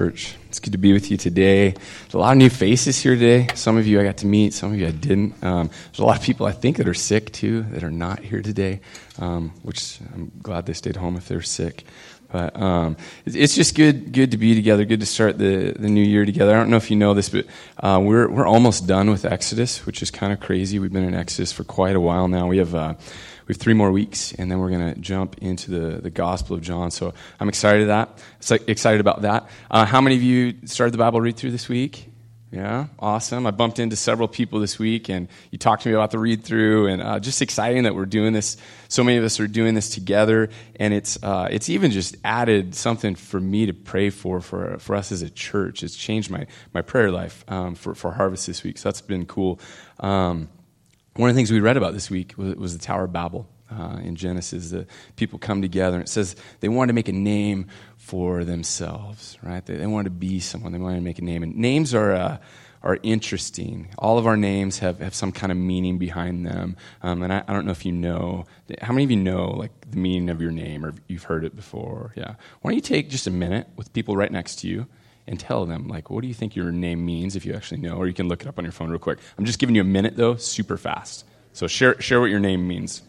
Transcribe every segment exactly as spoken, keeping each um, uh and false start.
Church. It's good to be with you today. There's a lot of new faces here today. Some of you I got to meet, some of you I didn't. Um, there's a lot of people I think that are sick too, that are not here today, um, which I'm glad they stayed home if they're sick. But um, it's just good good to be together, good to start the, the new year together. I don't know if you know this, but uh, we're we're almost done with Exodus, which is kind of crazy. We've been in Exodus for quite a while now. We have uh, we have three more weeks, and then we're going to jump into the, the Gospel of John. So I'm excited that excited about that. Uh, how many of you started the Bible read through this week? Yeah, awesome. I bumped into several people this week, and you talked to me about the read-through, and uh, just exciting that we're doing this. So many of us are doing this together, and it's uh, it's even just added something for me to pray for, for, for us as a church. It's changed my, my prayer life um, for, for Harvest this week, so that's been cool. Um, one of the things we read about this week was, was the Tower of Babel. Uh, in Genesis, the people come together, and it says they wanted to make a name for themselves, right? They, they wanted to be someone. They wanted to make a name, and names are uh, are interesting. All of our names have, have some kind of meaning behind them, um, and I, I don't know if you know. How many of you know like the meaning of your name, or you've heard it before? Yeah. Why don't you take just a minute with people right next to you and tell them, like, what do you think your name means, if you actually know, or you can look it up on your phone real quick. I'm just giving you a minute, though, super fast. So share share what your name means.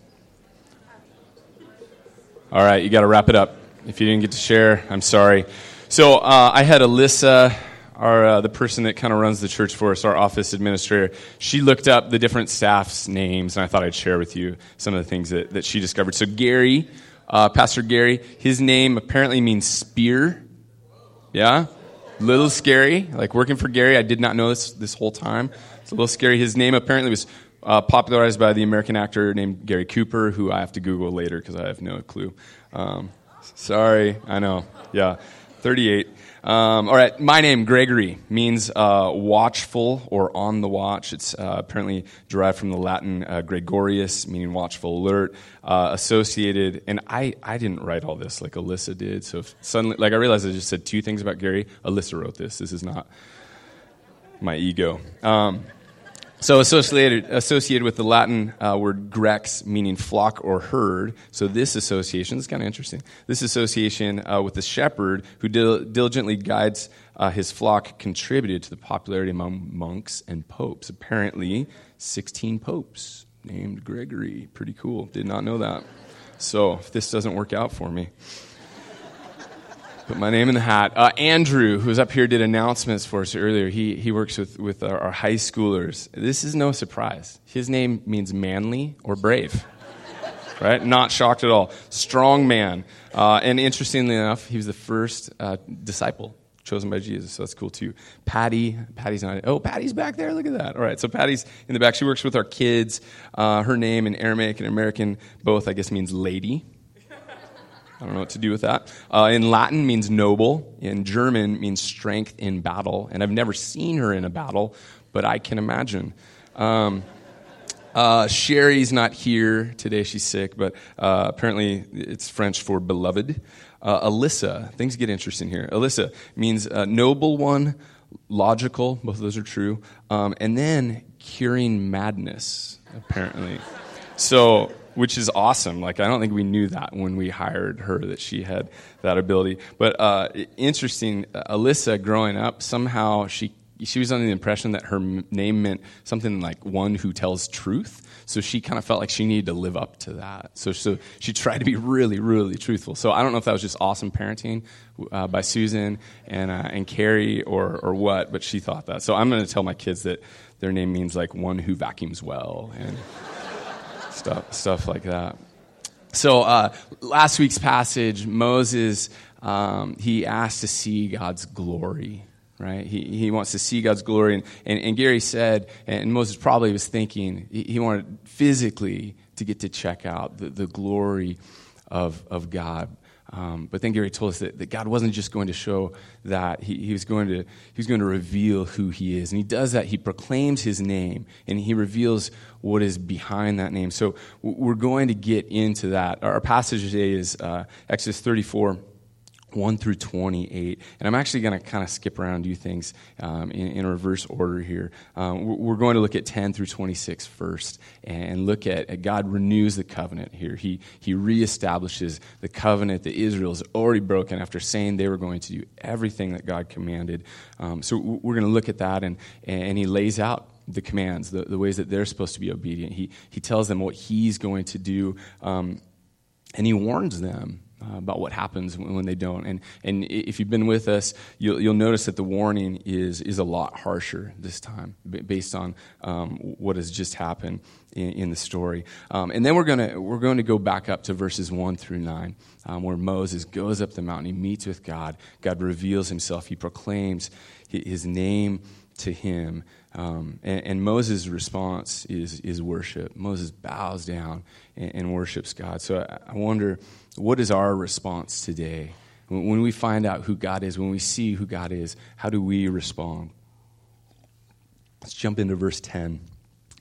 All right, you got to wrap it up. If you didn't get to share, I'm sorry. So uh, I had Alyssa, our uh, the person that kind of runs the church for us, our office administrator. She looked up the different staff's names, and I thought I'd share with you some of the things that, that she discovered. So Gary, uh, Pastor Gary, his name apparently means spear. Yeah? A little scary. Like working for Gary, I did not know this this whole time. It's a little scary. His name apparently was Uh, popularized by the American actor named Gary Cooper, who I have to Google later because I have no clue. Um, sorry, I know. Yeah, thirty-eight. Um, all right, my name, Gregory, means uh, watchful or on the watch. It's uh, apparently derived from the Latin uh, Gregorius, meaning watchful, alert, uh, associated. And I, I didn't write all this like Alyssa did. So if suddenly, like I realized I just said two things about Gary. Alyssa wrote this. This is not my ego. Um So associated associated with the Latin uh, word grex, meaning flock or herd. So this association, this is kind of interesting, this association uh, with the shepherd who dil- diligently guides uh, his flock contributed to the popularity among monks and popes. Apparently, sixteen popes named Gregory. Pretty cool. Did not know that. So if this doesn't work out for me, put my name in the hat. Uh, Andrew, who was up here, did announcements for us earlier. He he works with, with our, our high schoolers. This is no surprise. His name means manly or brave, right? Not shocked at all. Strong man. Uh, and interestingly enough, he was the first uh, disciple chosen by Jesus, so that's cool too. Patty, Patty's not. Oh, Patty's back there. Look at that. All right, so Patty's in the back. She works with our kids. Uh, her name in Aramaic and American both, I guess, means lady. I don't know what to do with that. Uh, in Latin means noble. In German means strength in battle. And I've never seen her in a battle, but I can imagine. Um, uh, Sherry's not here today. She's sick, but uh, apparently it's French for beloved. Uh, Alyssa, things get interesting here. Alyssa means uh, noble one, logical. Both of those are true. Um, and then curing madness, apparently. So, which is awesome. Like, I don't think we knew that when we hired her, that she had that ability. But uh, interesting, Alyssa, growing up, somehow she she was under the impression that her name meant something like one who tells truth. So she kind of felt like she needed to live up to that. So, so she tried to be really, really truthful. So I don't know if that was just awesome parenting uh, by Susan and uh, and Carrie or or what, but she thought that. So I'm going to tell my kids that their name means like one who vacuums well and Stuff, stuff like that. So uh, last week's passage, Moses, um, he asked to see God's glory, right? He he wants to see God's glory. And, and, and Gary said, and Moses probably was thinking, he, he wanted physically to get to check out the, the glory of, of God. Um, but then Gary told us that, that God wasn't just going to show that. He, he was going to he was going to reveal who he is. And he does that. He proclaims his name, and he reveals what is behind that name. So we're going to get into that. Our passage today is uh, Exodus thirty-four, one through twenty-eight, and I'm actually going to kind of skip around and do things um, in, in reverse order here. Um, we're going to look at ten through twenty-six first, and look at, at God renews the covenant here. He he reestablishes the covenant that Israel has already broken after saying they were going to do everything that God commanded. Um, so we're going to look at that, and and He lays out the commands, the, the ways that they're supposed to be obedient. He he tells them what He's going to do, um, and He warns them Uh, about what happens when, when they don't. And and if you've been with us, you'll, you'll notice that the warning is is a lot harsher this time, b- based on um, what has just happened in, in the story. Um, and then we're gonna we're going to go back up to verses one through nine, um, where Moses goes up the mountain, he meets with God. God reveals Himself. He proclaims His name to him, um, and, and Moses' response is is worship. Moses bows down and, and worships God. So I, I wonder, what is our response today? When we find out who God is, when we see who God is, how do we respond? Let's jump into verse ten.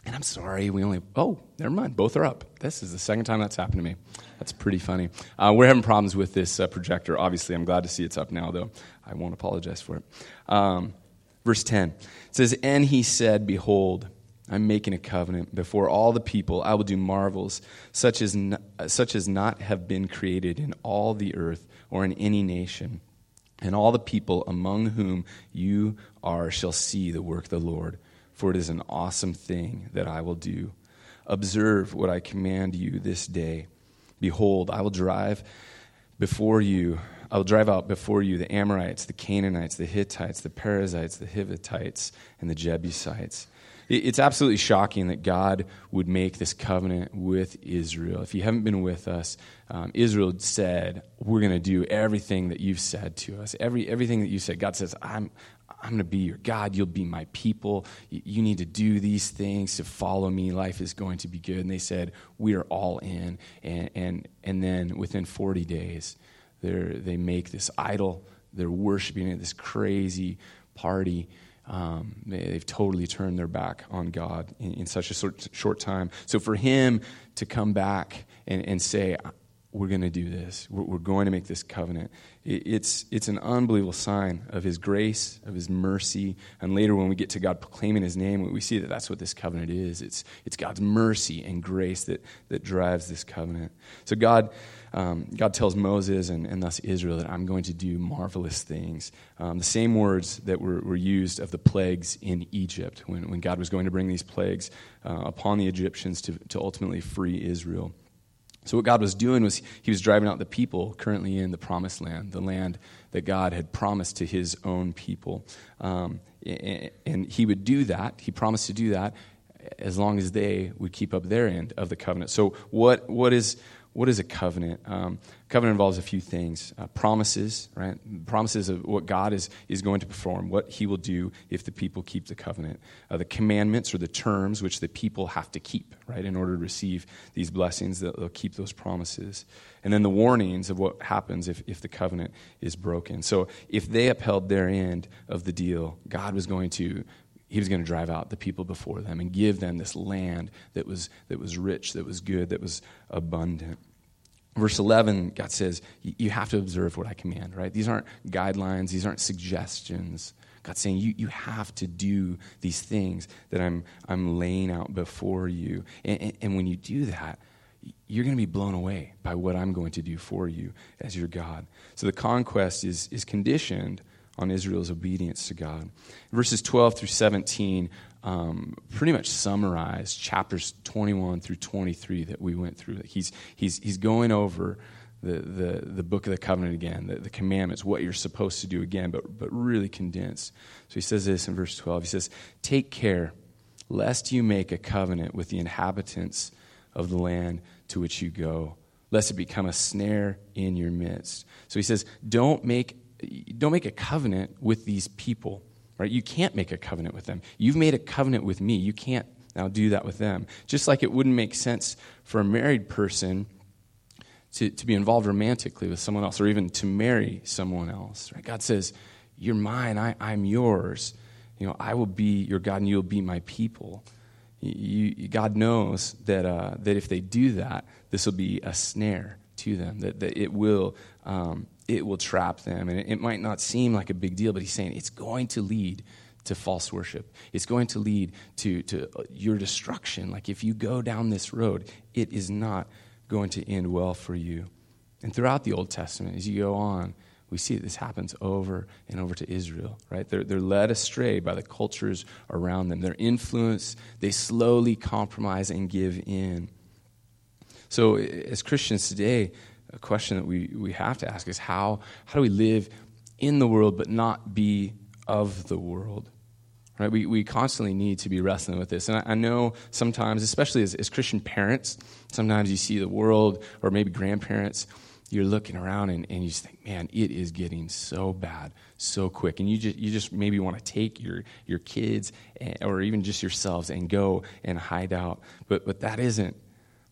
And I'm sorry, we only, oh, never mind, both are up. This is the second time that's happened to me. That's pretty funny. Uh, we're having problems with this uh, projector. Obviously, I'm glad to see it's up now, though. I won't apologize for it. Um, verse ten, it says, "And he said, behold, I'm making a covenant before all the people. I will do marvels such as not, such as not have been created in all the earth or in any nation. And all the people among whom you are shall see the work of the Lord, for it is an awesome thing that I will do. Observe what I command you this day. Behold, I will drive before you, I will drive out before you the Amorites, the Canaanites, the Hittites, the Perizzites, the Hivites, and the Jebusites." It's absolutely shocking that God would make this covenant with Israel. If you haven't been with us, um, Israel said, "We're going to do everything that you've said to us. Every everything that you said." God says, "I'm I'm going to be your God. You'll be my people. You need to do these things to follow me. Life is going to be good." And they said, "We are all in." And and and then within forty days, they they make this idol. They're worshiping at this crazy party. Um, they, they've totally turned their back on God in, in such a short, short time. So for Him to come back and, and say, "We're going to do this. We're, we're going to make this covenant," it, it's it's an unbelievable sign of His grace, of His mercy. And later, when we get to God proclaiming His name, we see that that's what this covenant is. It's it's God's mercy and grace that that drives this covenant. So God. Um, God tells Moses and, and thus Israel that I'm going to do marvelous things. Um, the same words that were, were used of the plagues in Egypt when, when God was going to bring these plagues uh, upon the Egyptians to, to ultimately free Israel. So what God was doing was He was driving out the people currently in the promised land, the land that God had promised to His own people. Um, and, and He would do that. He promised to do that as long as they would keep up their end of the covenant. So what what is... What is a covenant? Um, covenant involves a few things. Uh, promises, right? Promises of what God is, is going to perform, what He will do if the people keep the covenant. Uh, the commandments or the terms which the people have to keep, right, in order to receive these blessings, that they'll keep those promises. And then the warnings of what happens if, if the covenant is broken. So if they upheld their end of the deal, God was going to He was going to drive out the people before them and give them this land that was that was rich, that was good, that was abundant. Verse eleven, God says, you have to observe what I command, right? These aren't guidelines. These aren't suggestions. God's saying, you, you have to do these things that I'm I'm laying out before you. And, and, and when you do that, you're going to be blown away by what I'm going to do for you as your God. So the conquest is is conditioned on Israel's obedience to God. Verses twelve through seventeen um, pretty much summarize chapters twenty-one through twenty-three that we went through. He's he's he's going over the the, the book of the covenant again, the, the commandments, what you're supposed to do again, but but really condensed. So he says this in verse twelve. He says, "Take care, lest you make a covenant with the inhabitants of the land to which you go, lest it become a snare in your midst." So he says, don't make Don't make a covenant with these people, right? You can't make a covenant with them. You've made a covenant with me. You can't now do that with them. Just like it wouldn't make sense for a married person to, to be involved romantically with someone else or even to marry someone else, right? God says, you're mine, I, I'm yours. You know, I will be your God and you'll be my people. You, you, God knows that uh, that if they do that, this will be a snare to them, that, that it will um, it will trap them. And it, it might not seem like a big deal, but he's saying it's going to lead to false worship. It's going to lead to, to your destruction. Like if you go down this road, it is not going to end well for you. And throughout the Old Testament, as you go on, we see this happens over and over to Israel, right? They're, they're led astray by the cultures around them. They're influenced. They slowly compromise and give in. So as Christians today, a question that we, we have to ask is how, how do we live in the world but not be of the world? Right? We, we constantly need to be wrestling with this. And I, I know sometimes, especially as, as Christian parents, sometimes you see the world, or maybe grandparents, you're looking around and, and you just think, man, it is getting so bad so quick. And you just you just maybe want to take your your kids and, or even just yourselves and go and hide out. But but that isn't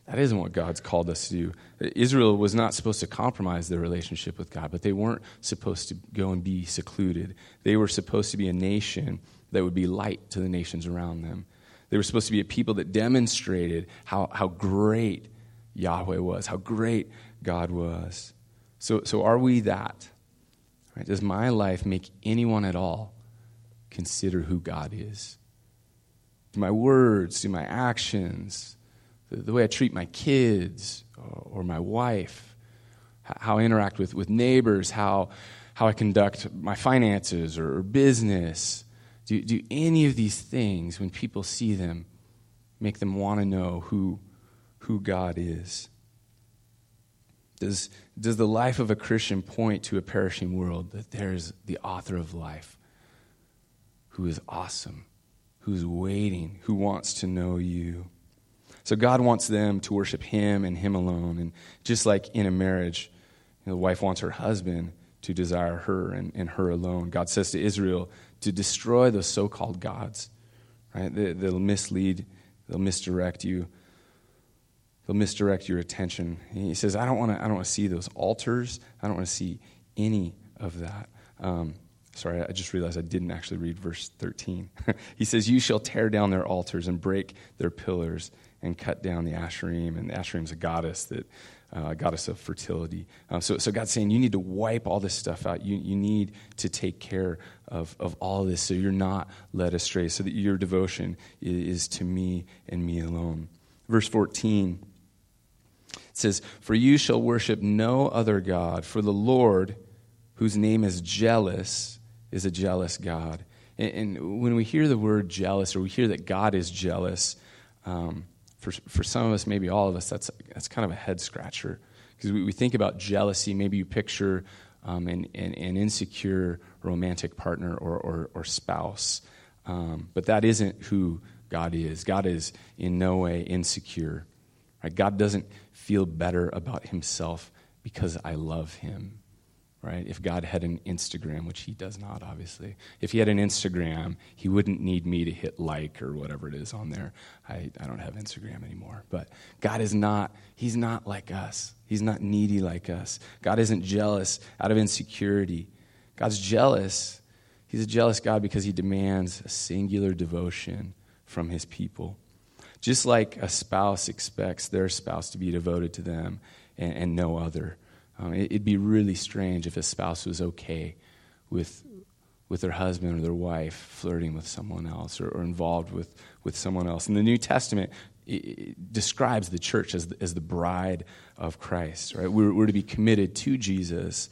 that isn't what God's called us to do. Israel was not supposed to compromise their relationship with God, but they weren't supposed to go and be secluded. They were supposed to be a nation that would be light to the nations around them. They were supposed to be a people that demonstrated how, how great Yahweh was, how great God was. So, so are we that? Right? Does my life make anyone at all consider who God is? Do my words, do my actions, the, the way I treat my kids or, or my wife, how I interact with, with neighbors, how, how I conduct my finances or business, Do, do any of these things, when people see them, make them want to know who, who God is? Does, does the life of a Christian point to a perishing world that there is the author of life who is awesome, who's waiting, who wants to know you? So God wants them to worship him and him alone. And just like in a marriage, you know, the wife wants her husband to desire her and, and her alone. God says to Israel to destroy those so-called gods, right? They, they'll mislead, they'll misdirect you, they'll misdirect your attention. And he says, I don't want to. I don't want to see those altars. I don't want to see any of that. Um, sorry, I just realized I didn't actually read verse thirteen. He says, "You shall tear down their altars and break their pillars and cut down the Asherim." And the Asherim's a goddess that. Uh, goddess of fertility. Um, so, so God's saying you need to wipe all this stuff out. You you need to take care of, of all this so you're not led astray, so that your devotion is, is to me and me alone. Verse fourteen, it says, "For you shall worship no other God, for the Lord, whose name is jealous, is a jealous God." And, and when we hear the word jealous, or we hear that God is jealous, um For for some of us, maybe all of us, that's that's kind of a head scratcher, because we, we think about jealousy. Maybe you picture um, an, an an insecure romantic partner or or, or spouse, um, but that isn't who God is. God is in no way insecure. Right? God doesn't feel better about himself because I love him. Right? If God had an Instagram, which he does not, obviously. If he had an Instagram, he wouldn't need me to hit like or whatever it is on there. I, I don't have Instagram anymore. But God is not, he's not like us. He's not needy like us. God isn't jealous out of insecurity. God's jealous. He's a jealous God because he demands a singular devotion from his people. Just like a spouse expects their spouse to be devoted to them and, and no other. Um, it'd be really strange if a spouse was okay with with their husband or their wife flirting with someone else or, or involved with, with someone else. And the New Testament it, it describes the church as the, as the bride of Christ. Right? We're, we're to be committed to Jesus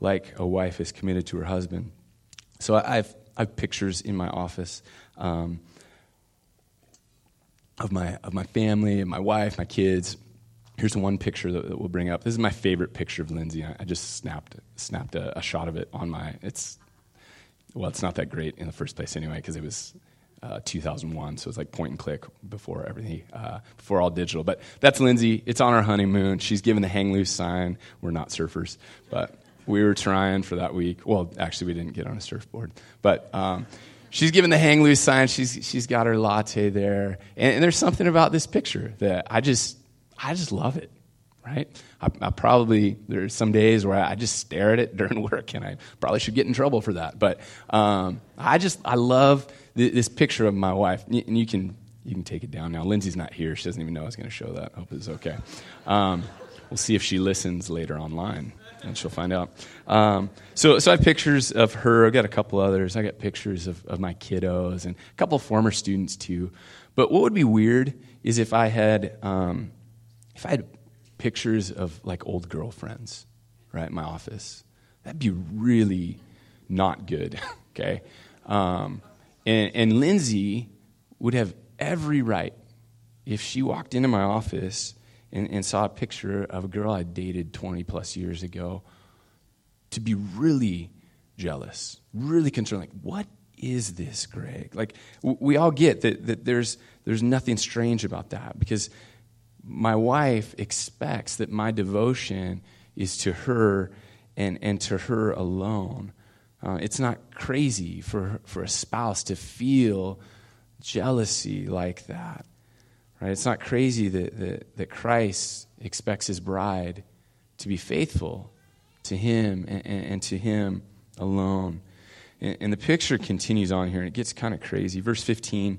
like a wife is committed to her husband. So I, I've I've pictures in my office um, of my of my family and my wife, my kids. Here's one picture that we'll bring up. This is my favorite picture of Lindsay. I just snapped snapped a, a shot of it on my. It's well, it's not that great in the first place anyway, because it was uh, two thousand one, so it's like point and click before everything, uh, before all digital. But that's Lindsay. It's on our honeymoon. She's given the hang loose sign. We're not surfers, but we were trying for that week. Well, actually, we didn't get on a surfboard, but. Um, She's given the hang loose sign. She's she's got her latte there, and, and there's something about this picture that I just. I just love it, right? I, I probably, there's some days where I just stare at it during work, and I probably should get in trouble for that. But um, I just, I love th- this picture of my wife. And you can you can take it down now. Lindsay's not here. She doesn't even know I was going to show that. I hope it's okay. Um, we'll see if she listens later online. And she'll find out. Um, so so I have pictures of her. I've got a couple others. I got pictures of, of my kiddos and a couple of former students too. But what would be weird is if I had um, if I had pictures of like old girlfriends, right, in my office. That'd be really not good, okay? Um, and, and Lindsay would have every right if she walked into my office and, and saw a picture of a girl I dated twenty plus years ago to be really jealous, really concerned, like, what is this, Greg? Like, w- we all get that, that there's there's nothing strange about that because my wife expects that my devotion is to her and, and to her alone. Uh, it's not crazy for for a spouse to feel jealousy like that. Right? It's not crazy that, that, that Christ expects his bride to be faithful to him and, and, and to him alone. And, and the picture continues on here, and it gets kind of crazy. Verse fifteen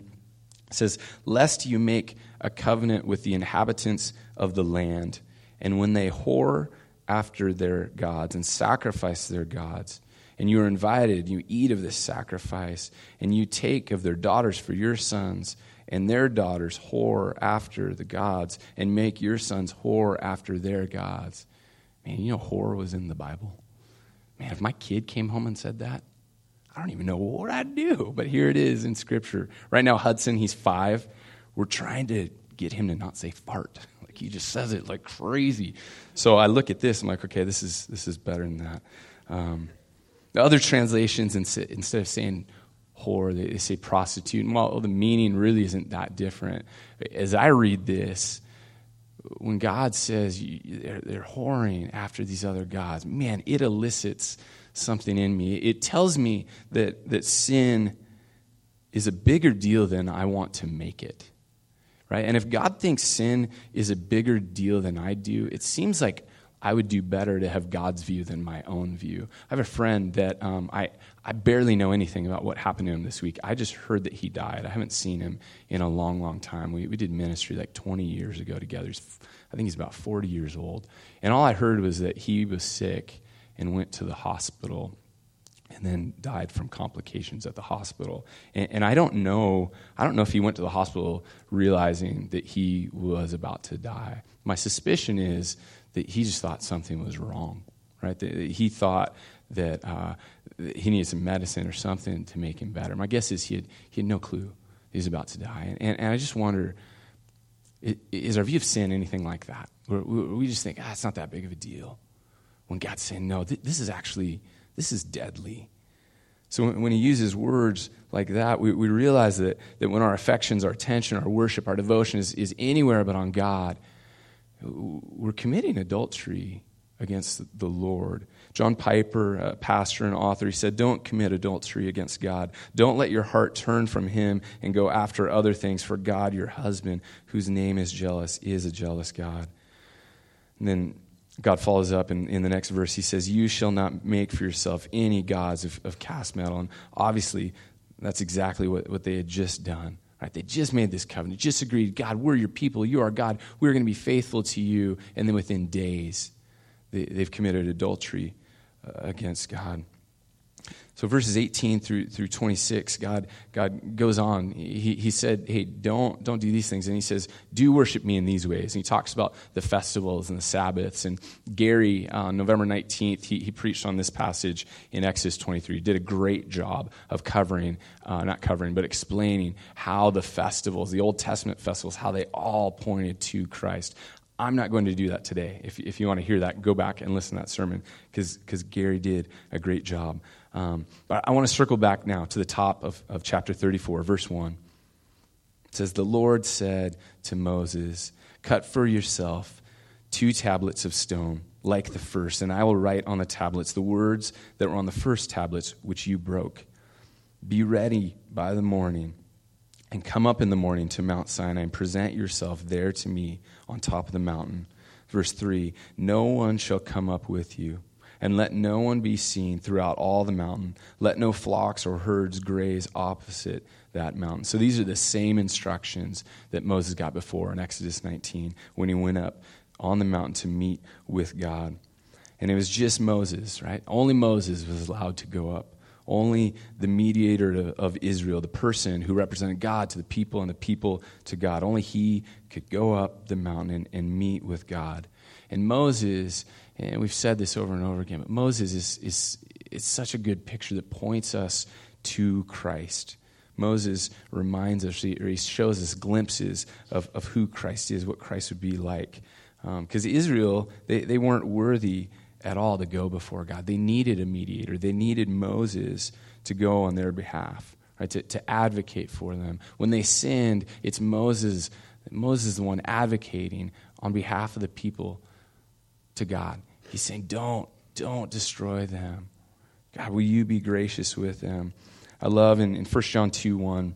says, "Lest you make a covenant with the inhabitants of the land, and when they whore after their gods and sacrifice their gods, and you are invited, you eat of this sacrifice, and you take of their daughters for your sons, and their daughters whore after the gods, and make your sons whore after their gods." Man, you know whore was in the Bible. Man, if my kid came home and said that, I don't even know what I'd do. But here it is in Scripture. Right now, Hudson, he's five. We're trying to get him to not say fart. Like he just says it like crazy. So I look at this. I'm like, okay, this is this is better than that. Um, the other translations, instead of saying whore, they say prostitute. And while the meaning really isn't that different, as I read this, when God says they're whoring after these other gods, man, it elicits something in me. It tells me that, that sin is a bigger deal than I want to make it, right? And if God thinks sin is a bigger deal than I do, it seems like I would do better to have God's view than my own view. I have a friend that um, I, I barely know anything about what happened to him this week. I just heard that he died. I haven't seen him in a long, long time. We we did ministry like twenty years ago together. He's, I think he's about forty years old. And all I heard was that he was sick and went to the hospital and then died from complications at the hospital. And, and I don't know, I don't know if he went to the hospital realizing that he was about to die. My suspicion is that he just thought something was wrong, right? That he thought that, uh, that he needed some medicine or something to make him better. My guess is he had he had no clue he was about to die. And, and, and I just wonder, is our view of sin anything like that? Where we just think, ah, it's not that big of a deal. When God's saying, no, th- this is actually, this is deadly. So when, when he uses words like that, we, we realize that, that when our affections, our attention, our worship, our devotion is, is anywhere but on God, we're committing adultery against the Lord. John Piper, a pastor and author, he said, "Don't commit adultery against God. Don't let your heart turn from him and go after other things, for God, your husband, whose name is jealous, is a jealous God." And then God follows up in, in the next verse. He says, "You shall not make for yourself any gods of, of cast metal." And obviously, that's exactly what, what they had just done. Right? They just made this covenant, just agreed, God, we're your people, you are God, we're going to be faithful to you. And then within days, they, they've committed adultery uh, against God. So verses eighteen through through twenty-six, God God goes on. He he said, hey, don't don't do these things. And he says, do worship me in these ways. And he talks about the festivals and the Sabbaths. And Gary, on uh, November nineteenth, he, he preached on this passage in Exodus twenty-three. He did a great job of covering, uh, not covering, but explaining how the festivals, the Old Testament festivals, how they all pointed to Christ. I'm not going to do that today. If if you want to hear that, go back and listen to that sermon because because Gary did a great job. Um, but I want to circle back now to the top of, of chapter thirty-four, verse one. It says, "The Lord said to Moses, 'Cut for yourself two tablets of stone like the first, and I will write on the tablets the words that were on the first tablets which you broke. Be ready by the morning and come up in the morning to Mount Sinai and present yourself there to me on top of the mountain.'" Verse three, "No one shall come up with you, and let no one be seen throughout all the mountain. Let no flocks or herds graze opposite that mountain." So these are the same instructions that Moses got before in Exodus nineteen when he went up on the mountain to meet with God. And it was just Moses, right? Only Moses was allowed to go up. Only the mediator of Israel, the person who represented God to the people and the people to God, only he could go up the mountain and meet with God. And Moses, and we've said this over and over again, but Moses is is it's such a good picture that points us to Christ. Moses reminds us, or he shows us glimpses of, of who Christ is, what Christ would be like. Because um, Israel, they, they weren't worthy at all to go before God. They needed a mediator. They needed Moses to go on their behalf, right? To, to advocate for them. When they sinned, it's Moses. Moses is the one advocating on behalf of the people to God. He's saying, don't, don't destroy them. God, will you be gracious with them? I love in, in First John two one,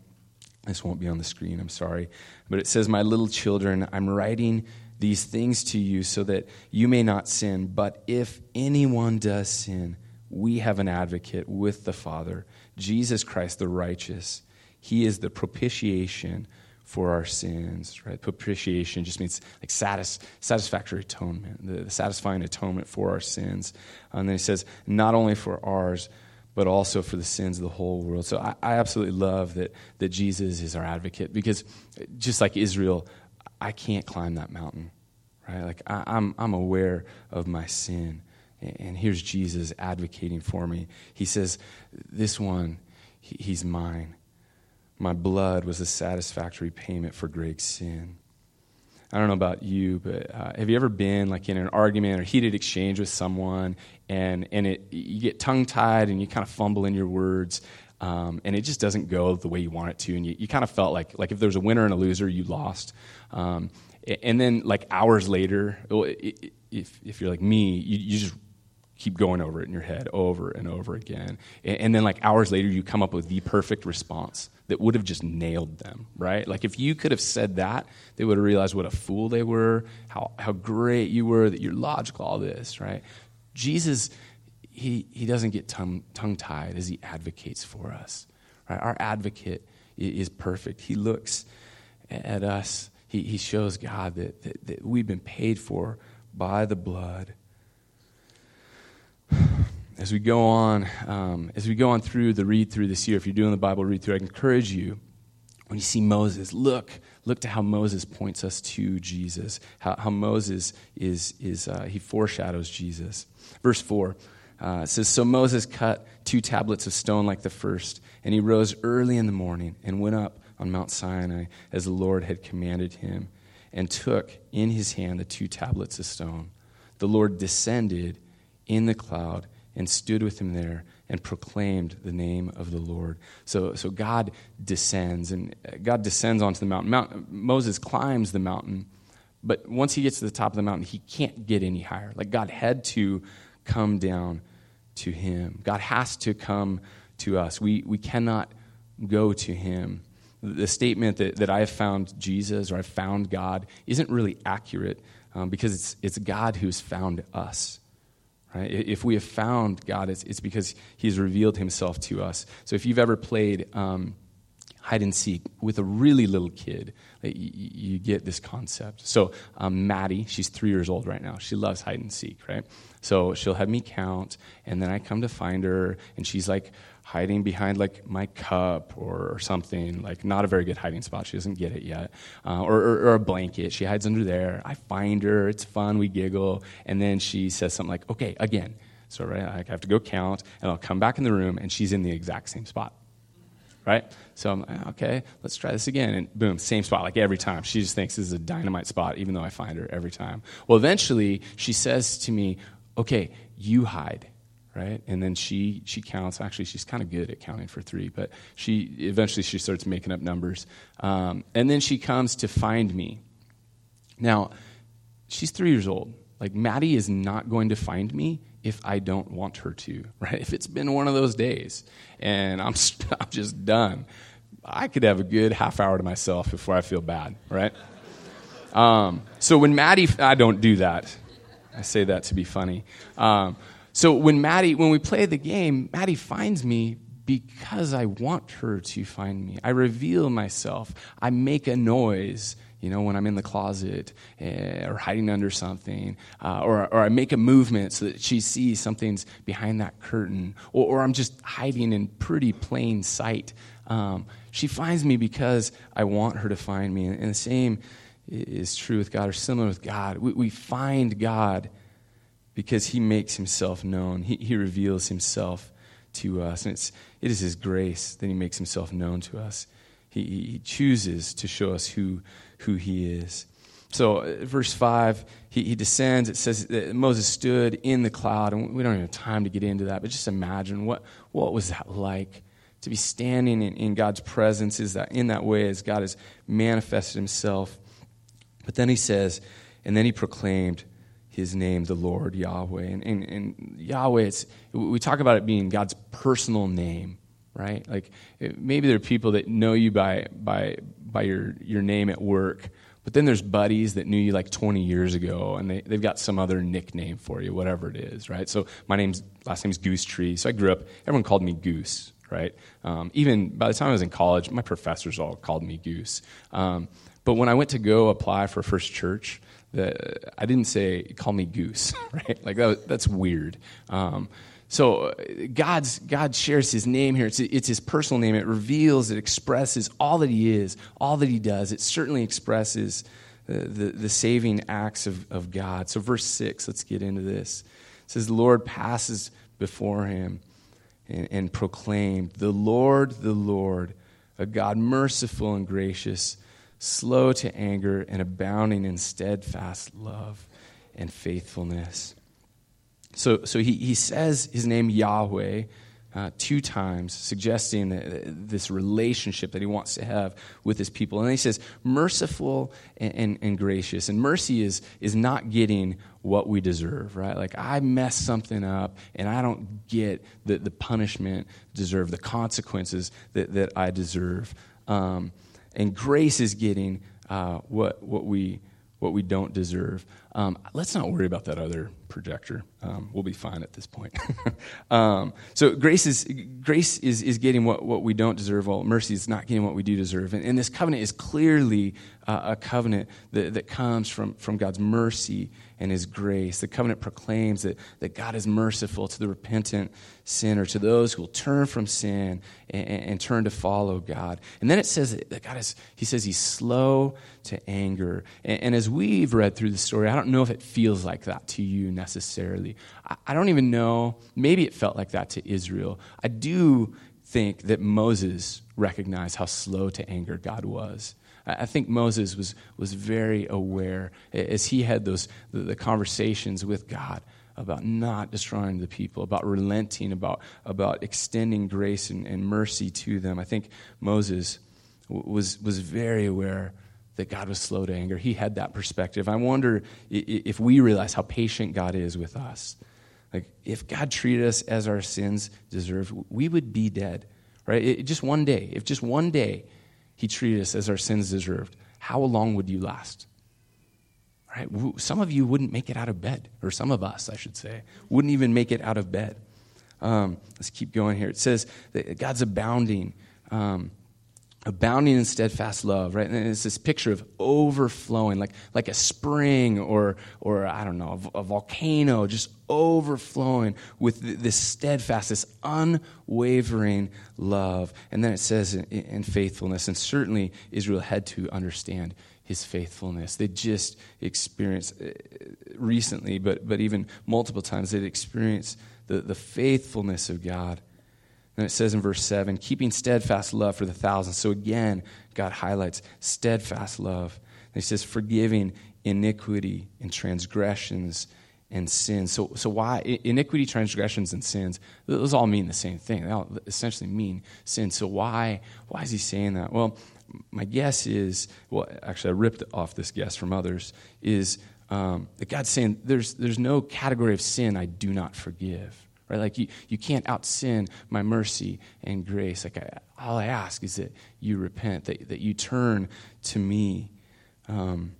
this won't be on the screen, I'm sorry, but it says, my little children, I'm writing these things to you so that you may not sin. But if anyone does sin, we have an advocate with the Father, Jesus Christ the righteous. He is the propitiation for our sins, right? Propitiation just means like satis- satisfactory atonement, the satisfying atonement for our sins. And then he says, not only for ours, but also for the sins of the whole world. So I, I absolutely love that that Jesus is our advocate, because just like Israel, I can't climb that mountain, right? Like I, I'm, I'm aware of my sin, and here's Jesus advocating for me. He says, "This one, he, he's mine. My blood was a satisfactory payment for Greg's sin." I don't know about you, but uh, have you ever been like in an argument or heated exchange with someone, and and it you get tongue-tied and you kind of fumble in your words? Um, and it just doesn't go the way you want it to, and you, you kind of felt like like if there was a winner and a loser, you lost. Um, and then like hours later, if if you're like me, you, you just keep going over it in your head over and over again. And then like hours later, you come up with the perfect response that would have just nailed them, right? Like if you could have said that, they would have realized what a fool they were, how how great you were, that you're logical, all this, right? Jesus, He he doesn't get tongue, tongue-tied as he advocates for us. Right? Our advocate is perfect. He looks at us. He, he shows God that, that, that we've been paid for by the blood. As we go on, um, as we go on through the read-through this year, if you're doing the Bible read-through, I encourage you, when you see Moses, look. Look to how Moses points us to Jesus, how, how Moses is, is uh, he foreshadows Jesus. Verse four. Uh, it says, so Moses cut two tablets of stone like the first, and he rose early in the morning and went up on Mount Sinai as the Lord had commanded him, and took in his hand the two tablets of stone. The Lord descended in the cloud and stood with him there and proclaimed the name of the Lord. So so God descends, and God descends onto the mountain. Mount, Moses climbs the mountain, but once he gets to the top of the mountain, he can't get any higher. Like God had to come down to him. God has to come to us. We we cannot go to him. The statement that, that I have found Jesus, or I've found God, isn't really accurate um, because it's it's God who's found us. Right? If we have found God, it's it's because he's revealed himself to us. So if you've ever played um, hide and seek with a really little kid, you, you get this concept. So um, Maddie, she's three years old right now. She loves hide and seek, right? So she'll have me count, and then I come to find her, and she's like hiding behind like my cup or, or something, like not a very good hiding spot. She doesn't get it yet, uh, or, or, or a blanket. She hides under there. I find her. It's fun. We giggle, and then she says something like, "Okay, again." So right, I have to go count, and I'll come back in the room, and she's in the exact same spot. Right? So I'm like, okay, let's try this again. And boom, same spot, like every time. She just thinks this is a dynamite spot, even though I find her every time. Well, eventually, she says to me, okay, you hide, right? And then she she counts. Actually, she's kind of good at counting for three, but she eventually she starts making up numbers. Um, and then she comes to find me. Now, she's three years old. Like, Maddie is not going to find me if I don't want her to, right? If it's been one of those days and I'm, st- I'm just done, I could have a good half hour to myself before I feel bad, right? um, so when Maddie, f- I don't do that. I say that to be funny. Um, so when Maddie, when we play the game, Maddie finds me because I want her to find me. I reveal myself. I make a noise You know, when I'm in the closet uh, or hiding under something, uh, or or I make a movement so that she sees something's behind that curtain, or, or I'm just hiding in pretty plain sight. Um, she finds me because I want her to find me. And the same is true with God, or similar with God. We, we find God because he makes himself known. He, he reveals himself to us. And it's, it is his grace that he makes himself known to us. He, he chooses to show us who who he is. So uh, verse five, he, he descends. It says that Moses stood in the cloud. And we don't even have time to get into that, but just imagine what, what was that like to be standing in, in God's presence is that in that way as God has manifested himself. But then he says, and then he proclaimed his name, the Lord Yahweh. And, and, and Yahweh, it's, we talk about it being God's personal name, right? Like it, maybe there are people that know you by by by your, your name at work, but then there's buddies that knew you like twenty years ago, and they, they've got some other nickname for you, whatever it is, right? So my name's last name's Goostree. So I grew up, everyone called me Goose, right? Um, even by the time I was in college, my professors all called me Goose. Um, but when I went to go apply for First Church, the, I didn't say, call me Goose, right? Like that was, that's weird. Um So God's God shares his name here. It's, it's his personal name. It reveals, it expresses all that he is, all that he does. It certainly expresses the, the, the saving acts of, of God. So verse six, let's get into this. It says, the Lord passes before him and, and proclaimed, the Lord, the Lord, a God merciful and gracious, slow to anger and abounding in steadfast love and faithfulness. So so he, he says his name Yahweh uh, two times, suggesting that this relationship that he wants to have with his people. And then he says, merciful and, and, and gracious. And mercy is is not getting what we deserve, right? Like I mess something up and I don't get the, the punishment deserved, the consequences that, that I deserve. Um, and grace is getting uh, what what we what we don't deserve. Um, let's not worry about that other projector. Um, we'll be fine at this point. um, so grace is grace is, is getting what, what we don't deserve, while mercy is not getting what we do deserve. And, and this covenant is clearly uh, a covenant that, that comes from, from God's mercy and his grace. The covenant proclaims that, that God is merciful to the repentant sinner, to those who will turn from sin and, and turn to follow God. And then it says that God is, he says he's slow to anger. And, and as we've read through the story, I don't know if it feels like that to you necessarily. I, I don't even know. Maybe it felt like that to Israel. I do think that Moses recognized how slow to anger God was. I think Moses was was very aware as he had those the, the conversations with God about not destroying the people, about relenting, about about extending grace and, and mercy to them. I think Moses w- was was very aware that God was slow to anger. He had that perspective. I wonder if we realize how patient God is with us. Like if God treated us as our sins deserved, we would be dead, right? It, just one day. If just one day. He treated us as our sins deserved. How long would you last? Right? Some of you wouldn't make it out of bed, or some of us, I should say, wouldn't even make it out of bed. Um, let's keep going here. It says that God's abounding, um, abounding in steadfast love, right? And it's this picture of overflowing, like like a spring or, or I don't know, a, a volcano just overflowing with this steadfast, this unwavering love. And then it says in, in faithfulness, and certainly Israel had to understand his faithfulness. They just experienced recently, but but even multiple times, they'd experienced the, the faithfulness of God. And it says in verse seven, keeping steadfast love for the thousands. So again, God highlights steadfast love. And he says, forgiving iniquity and transgressions and sins. So so why iniquity, transgressions, and sins, those all mean the same thing. They all essentially mean sin. So why why is he saying that? Well, my guess is, well, actually I ripped off this guess from others, is um, that God's saying there's there's no category of sin I do not forgive. Right? Like you, you can't out-sin my mercy and grace. Like I, all I ask is that you repent, that, that you turn to me. Um,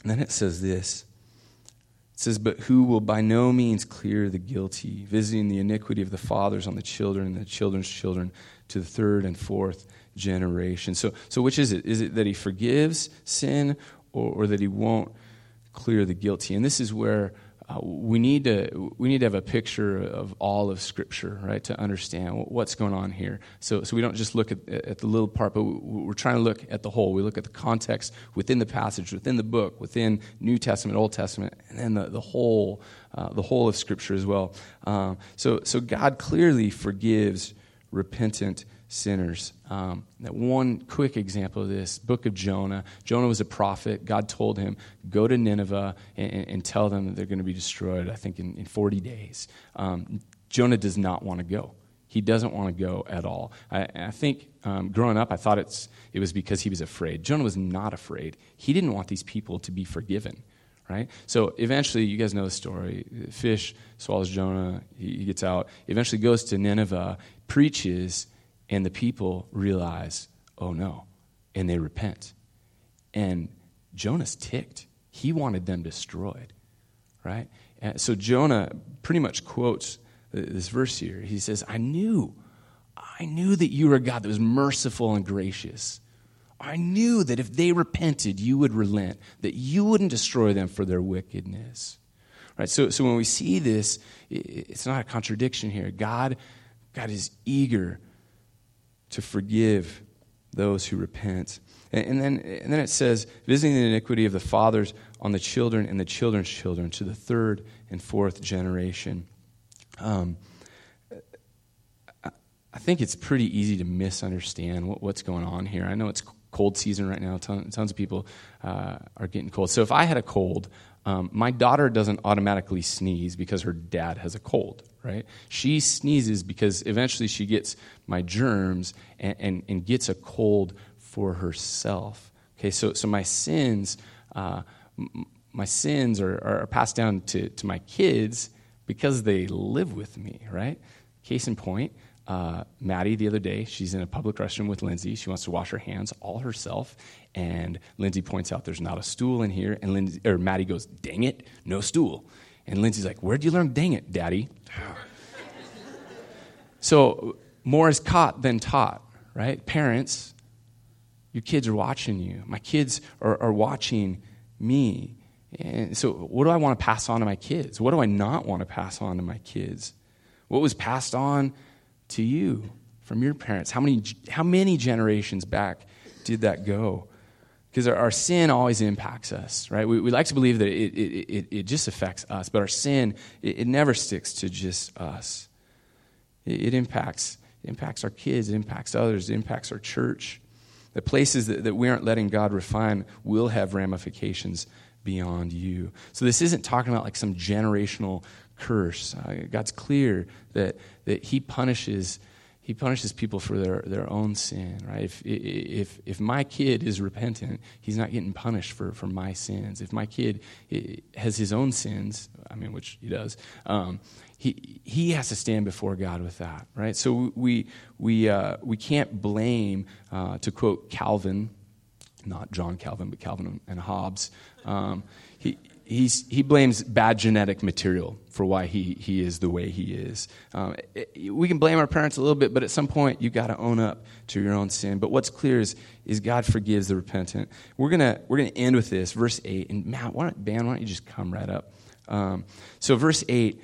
and then it says this. It says, but who will by no means clear the guilty, visiting the iniquity of the fathers on the children and the children's children to the third and fourth generation. So so which is it? Is it that he forgives sin or, or that he won't clear the guilty? And this is where uh, we need to we need to have a picture of all of Scripture, right, to understand what's going on here. So so we don't just look at, at the little part, but we're trying to look at the whole. We look at the context within the passage, within the book, within New Testament, Old Testament, and then the, the whole uh, the whole of Scripture as well. Um, so so God clearly forgives repentant sinners. Um, that one quick example of this, book of Jonah. Jonah was a prophet. God told him, go to Nineveh and, and tell them that they're going to be destroyed, I think, in, in forty days. Um, Jonah does not want to go. He doesn't want to go at all. I, I think um, growing up, I thought it's it was because he was afraid. Jonah was not afraid. He didn't want these people to be forgiven, right? So eventually, you guys know the story. Fish swallows Jonah. He, he gets out. Eventually goes to Nineveh, preaches, and the people realize, oh no, and they repent. And Jonah's ticked. He wanted them destroyed, right? And so Jonah pretty much quotes this verse here. He says, I knew, I knew that you were a God that was merciful and gracious. I knew that if they repented, you would relent, that you wouldn't destroy them for their wickedness. Right? So, so when we see this, it's not a contradiction here. God, God is eager to forgive those who repent. And, and then and then it says, visiting the iniquity of the fathers on the children and the children's children to the third and fourth generation. Um, I, I think it's pretty easy to misunderstand what, what's going on here. I know it's cold season right now. Ton, tons of people uh, are getting cold. So if I had a cold, um, my daughter doesn't automatically sneeze because her dad has a cold, right? She sneezes because eventually she gets my germs and, and, and gets a cold for herself. Okay, so so my sins, uh, m- my sins are, are passed down to, to my kids because they live with me, right? Case in point, uh, Maddie the other day, she's in a public restroom with Lindsay. She wants to wash her hands all herself, and Lindsay points out there's not a stool in here, and Lindsay, or Maddie goes, dang it, no stool. And Lindsay's like, where'd you learn dang it, Daddy? So more is caught than taught, right? Parents, your kids are watching you. My kids are, are watching me. And so what do I want to pass on to my kids? What do I not want to pass on to my kids? What was passed on to you from your parents? How many, how many generations back did that go? Because our, our sin always impacts us, right? We, we like to believe that it it, it it just affects us, but our sin, it, it never sticks to just us. It, it impacts it impacts our kids, it impacts others, it impacts our church. The places that, that we aren't letting God refine will have ramifications beyond you. So this isn't talking about like some generational curse. Uh, God's clear that that He punishes He punishes people for their, their own sin, right? If, if if my kid is repentant, he's not getting punished for, for my sins. If my kid has his own sins, I mean, which he does, um, he he has to stand before God with that, right? So we we uh, we can't blame, uh, to quote Calvin, not John Calvin, but Calvin and Hobbes. Um, he. He's, he blames bad genetic material for why he, he is the way he is. Um, it, we can blame our parents a little bit, but at some point, you got to own up to your own sin. But what's clear is, is God forgives the repentant. We're gonna we're gonna end with this, verse eight. And Matt, why don't, Ben, why don't you just come right up? Um, so verse eight,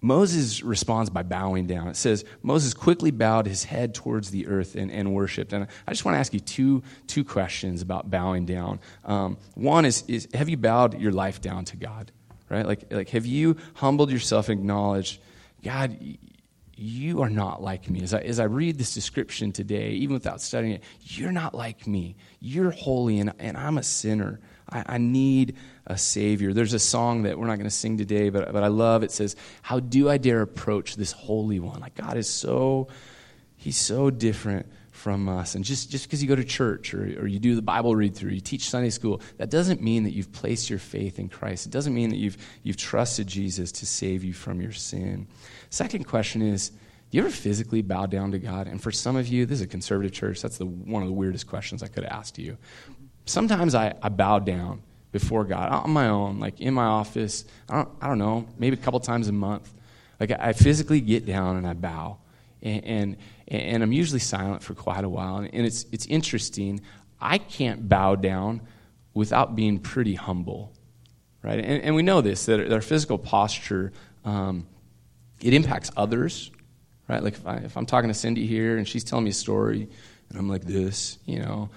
Moses responds by bowing down. It says, Moses quickly bowed his head towards the earth and, and worshipped. And I just want to ask you two two questions about bowing down. Um, one is, is, have you bowed your life down to God, right? Like, like have you humbled yourself and acknowledged, God, you are not like me. As I, as I read this description today, even without studying it, you're not like me. You're holy, and, and I'm a sinner. I, I need a Savior. There's a song that we're not going to sing today, but, but I love. It says, how do I dare approach this holy one? Like, God is so, he's so different from us. And just, just because you go to church, or, or you do the Bible read through, you teach Sunday school, that doesn't mean that you've placed your faith in Christ. It doesn't mean that you've, you've trusted Jesus to save you from your sin. Second question is, do you ever physically bow down to God? And for some of you, this is a conservative church. That's the one of the weirdest questions I could have asked you. Sometimes I, I bow down before God on my own, like in my office. I don't, I don't know, maybe a couple times a month. Like I physically get down and I bow, and and, and I'm usually silent for quite a while. And, and it's it's interesting. I can't bow down without being pretty humble, right? And, and we know this, that our physical posture, um, it impacts others, right? Like if, I, if I'm talking to Cindy here and she's telling me a story and I'm like this, you know,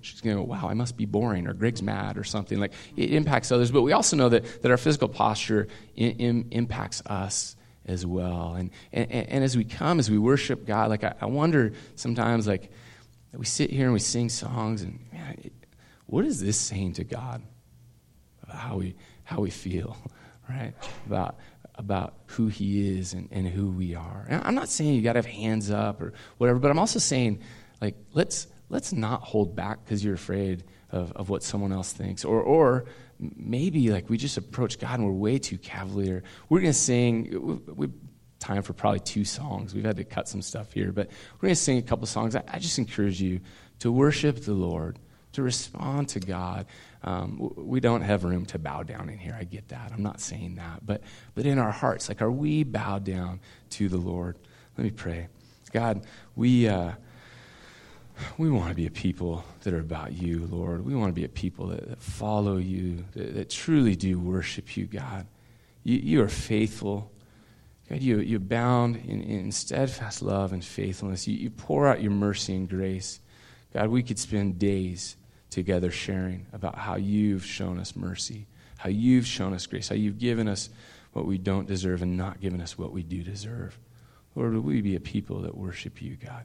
she's going to go, wow, I must be boring, or Greg's mad or something. Like it impacts others, but we also know that, that our physical posture in, in, impacts us as well. And, and and as we come, as we worship God, like I, I wonder sometimes, like we sit here and we sing songs and man, it, what is this saying to God about how we how we feel, right? About about who He is and, and who we are. And I'm not saying you got to have hands up or whatever, but I'm also saying, like, let's let's not hold back because you're afraid of, of what someone else thinks. Or or maybe, like, we just approach God and we're way too cavalier. We're going to sing, we, we time for probably two songs. We've had to cut some stuff here, but we're going to sing a couple songs. I, I just encourage you to worship the Lord, to respond to God. Um, we don't have room to bow down in here. I get that. I'm not saying that. But but in our hearts, like, are we bowed down to the Lord? Let me pray. God, we uh, we want to be a people that are about you, Lord. We want to be a people that, that follow you, that, that truly do worship you, God. You, you are faithful. God, you, you abound in, in steadfast love and faithfulness. You, you pour out your mercy and grace. God, we could spend days together sharing about how you've shown us mercy, how you've shown us grace, how you've given us what we don't deserve and not given us what we do deserve. Lord, will we be a people that worship you, God?